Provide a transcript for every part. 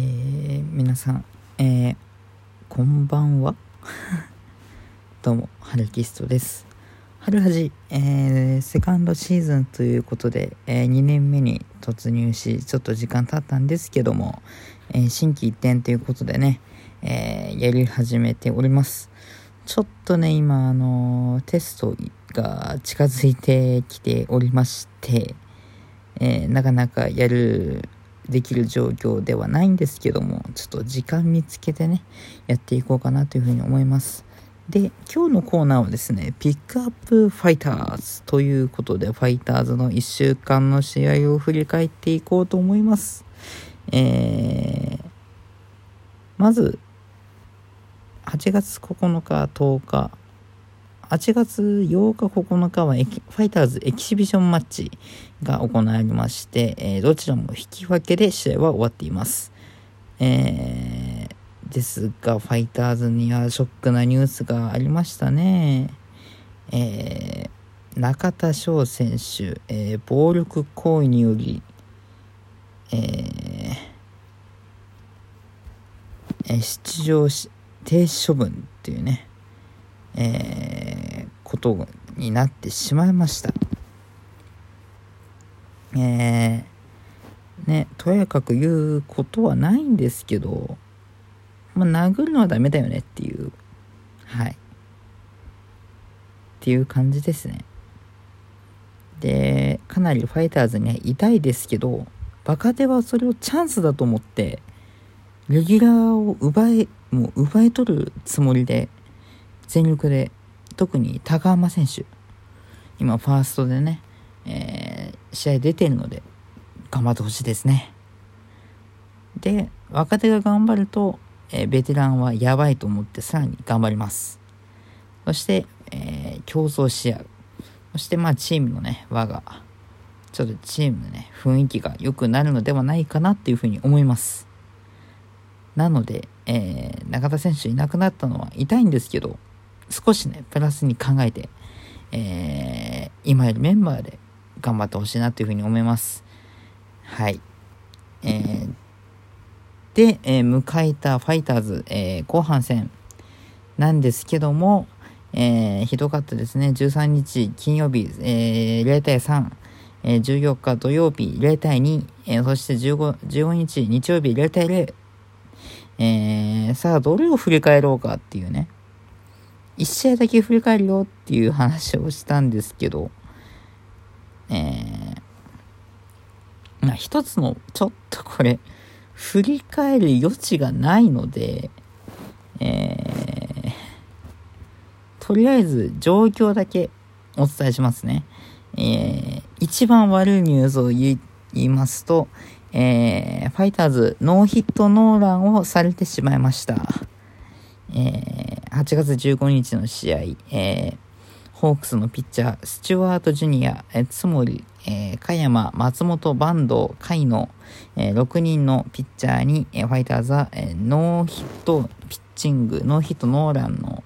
皆さん、こんばんは。どうも、ハルキストです。春はじ、セカンドシーズンということで、2年目に突入し、ちょっと時間経ったんですけども、新規一点ということでね、やり始めております。ちょっとね、今テストが近づいてきておりまして、なかなかできる状況ではないんですけども、ちょっと時間見つけてね、やっていこうかなというふうに思います。で、今日のコーナーはですね、ピックアップファイターズということで、ファイターズの1週間の試合を振り返っていこうと思います。まず8月9日10日8月8日9日はファイターズエキシビションマッチが行われまして、どちらも引き分けで試合は終わっています。ですが、ファイターズにはショックなニュースがありましたね。中田翔選手、暴力行為により、出場停止処分っていうね、ことになってしまいました。とやかく言うことはないんですけど、殴るのはダメだよねっていう、っていう感じですね。で、かなりファイターズには痛いですけど、若手はそれをチャンスだと思って、レギュラーを奪い取るつもりで、全力で、特に高浜選手、今ファーストでね、試合出てるので頑張ってほしいですね。で、若手が頑張ると、ベテランはやばいと思ってさらに頑張ります。そして、競争し合う。そしてチームのね、ちょっとチームのね、雰囲気が良くなるのではないかなっていうふうに思います。なので、中田選手いなくなったのは痛いんですけど、少しね、プラスに考えて、今よりメンバーで頑張ってほしいなというふうに思います。で、迎えたファイターズ、後半戦なんですけども、ひどかったですね。13日金曜日、0-3、14日土曜日0-2、そして15日日曜日0-0。さあ、どれを振り返ろうかっていうね、1試合だけ振り返るよっていう話をしたんですけど、一つのちょっとこれ振り返る余地がないので、とりあえず状況だけお伝えしますね。一番悪いニュースを言いますと、ファイターズノーヒットノーランをされてしまいました。8月15日の試合、ホークスのピッチャースチュワートジュニア、津森、加山、松本、坂東、甲斐の、6人のピッチャーに、ファイターズは、ノーヒットピッチング、ノーヒットノーランの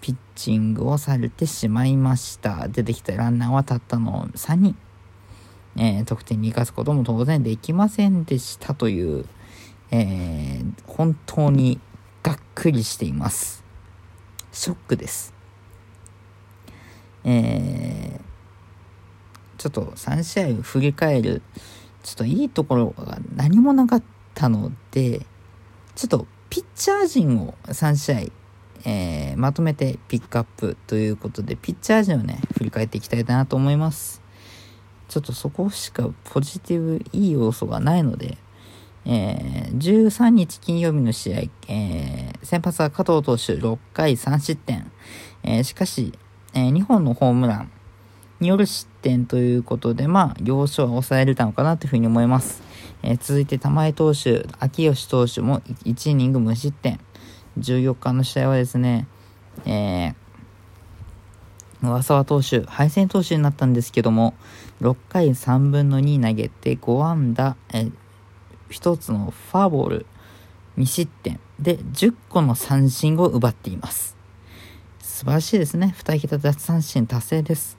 ピッチングをされてしまいました。出てきたランナーはたったの3人、得点に生かすことも当然できませんでしたという、本当にがっくりしています。ショックです。ちょっと3試合振り返る、ちょっといいところが何もなかったので、ちょっとピッチャー陣を3試合、まとめてピックアップということで、ピッチャー陣をね、振り返っていきたいなと思います。ちょっとそこしかポジティブ、いい要素がないので、13日金曜日の試合、先発は加藤投手6回3失点、しかし、2本のホームランによる失点ということで、要所は抑えれたのかなというふうに思います。続いて玉井投手、秋吉投手も1イニング無失点。14日の試合はですね、上沢投手、敗戦投手になったんですけども、6回3分の2投げて5安打、1つのフォアボール、2失点で10個の三振を奪っています。素晴らしいですね。2桁奪三振達成です。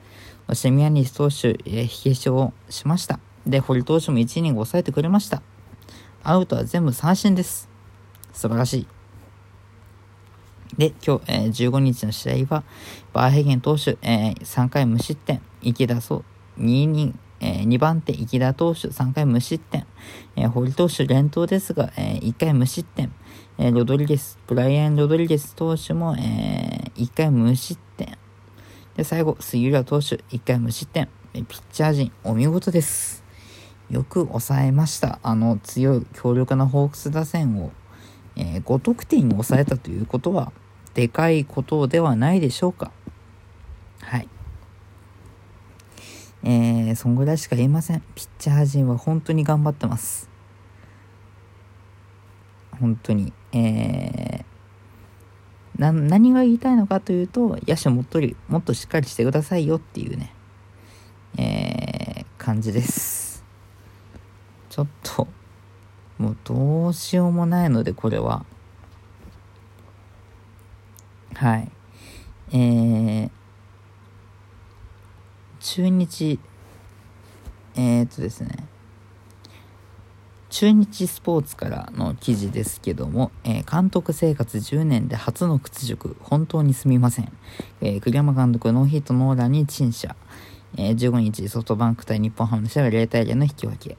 そして宮西投手、引き消しをしました。で、堀投手も1イニング抑えてくれました。アウトは全部三振です。素晴らしい。で、今日、15日の試合はバーヘゲン投手、3回無失点、池田総2人、2番手池田投手3回無失点、堀投手連投ですが、1回無失点、ロドリゲス、ブライアン・ロドリゲス投手も、1回無失点で、最後杉浦投手1回無失点。ピッチャー陣お見事です。よく抑えました。強い強力なホークス打線を、5得点に抑えたということはでかいことではないでしょうか。はい、そんぐらいしか言えません。ピッチャー陣は本当に頑張ってます。本当に、何が言いたいのかというと、野手もっとしっかりしてくださいよっていうね、感じです。ちょっともうどうしようもないので、これははい、中日ですね、中日スポーツからの記事ですけども、監督生活10年で初の屈辱、本当にすみません、栗山監督ノーヒットノーランに陳謝、15日ソフトバンク対日本ハムの試合は0対0の引き分け、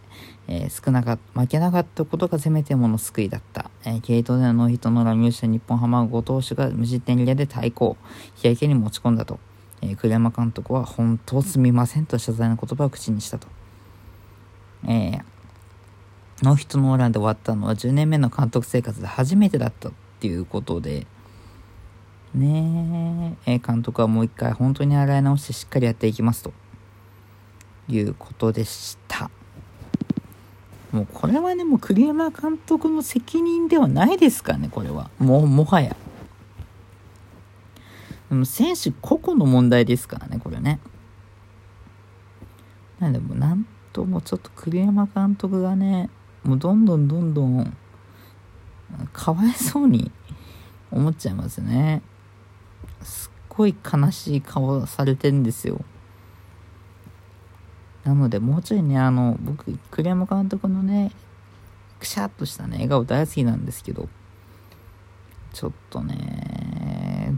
負けなかったことがせめてもの救いだった、継投でのノーヒットノーラン入手、日本ハムは後投手が無失点リレーで対抗、日焼けに持ち込んだと、栗山監督は本当すみませんと謝罪の言葉を口にしたと。ノーヒットノーランで終わったのは10年目の監督生活で初めてだったっていうことでね、監督はもう一回本当に洗い直してしっかりやっていきますということでした。もうこれはね、もう栗山監督の責任ではないですかね。これはもはや選手個々の問題ですからね、これね。なんでもなんともちょっと栗山監督がね、もうどんどんかわいそうに思っちゃいますね。すっごい悲しい顔されてるんですよ。なのでもうちょいね、僕栗山監督のね、くしゃっとしたね笑顔大好きなんですけど、ちょっとね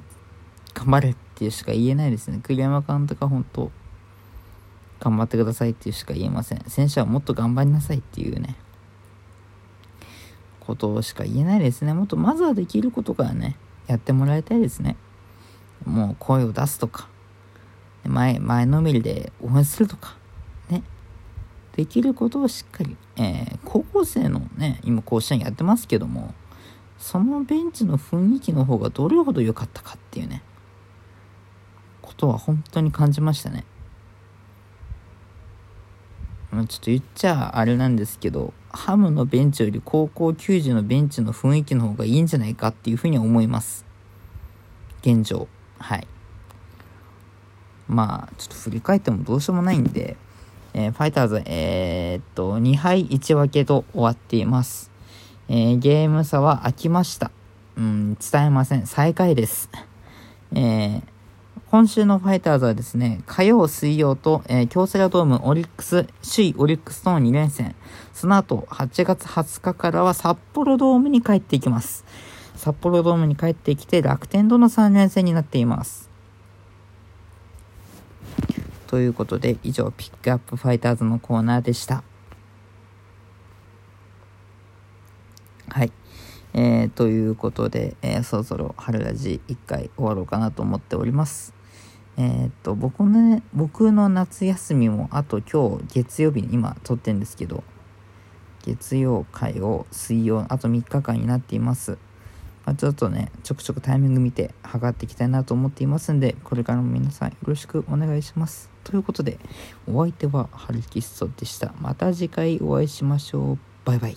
頑張れっていうしか言えないですね。栗山監督は本当頑張ってくださいっていうしか言えません。選手はもっと頑張りなさいっていうねことしか言えないですね。もっとまずはできることからねやってもらいたいですね。もう声を出すとか、前のめりで応援するとかね、できることをしっかり、高校生のね、今甲子園やってますけども、そのベンチの雰囲気の方がどれほど良かったかっていうねことは本当に感じましたね。ちょっと言っちゃあれなんですけど、ハムのベンチより高校球児のベンチの雰囲気の方がいいんじゃないかっていうふうに思います、現状。はい、まあちょっと振り返ってもどうしようもないんで、ファイターズ2敗1分けと終わっています。ゲーム差は開きました。伝えません、最下位です。今週のファイターズはですね、火曜水曜と、京セラドームオリックス、首位オリックスとの2連戦。その後8月20日からは札幌ドームに帰っていきます。札幌ドームに帰ってきて楽天との3連戦になっています。ということで、以上ピックアップファイターズのコーナーでした。はい、ということで、そろそろ春ラジ1回終わろうかなと思っております。僕の夏休みもあと今日月曜日に今撮ってるんですけど、月曜火曜水曜あと3日間になっています。ちょっとねちょくちょくタイミング見て測っていきたいなと思っていますんで、これからも皆さんよろしくお願いします。ということで、お相手はハルキストでした。また次回お会いしましょう。バイバイ。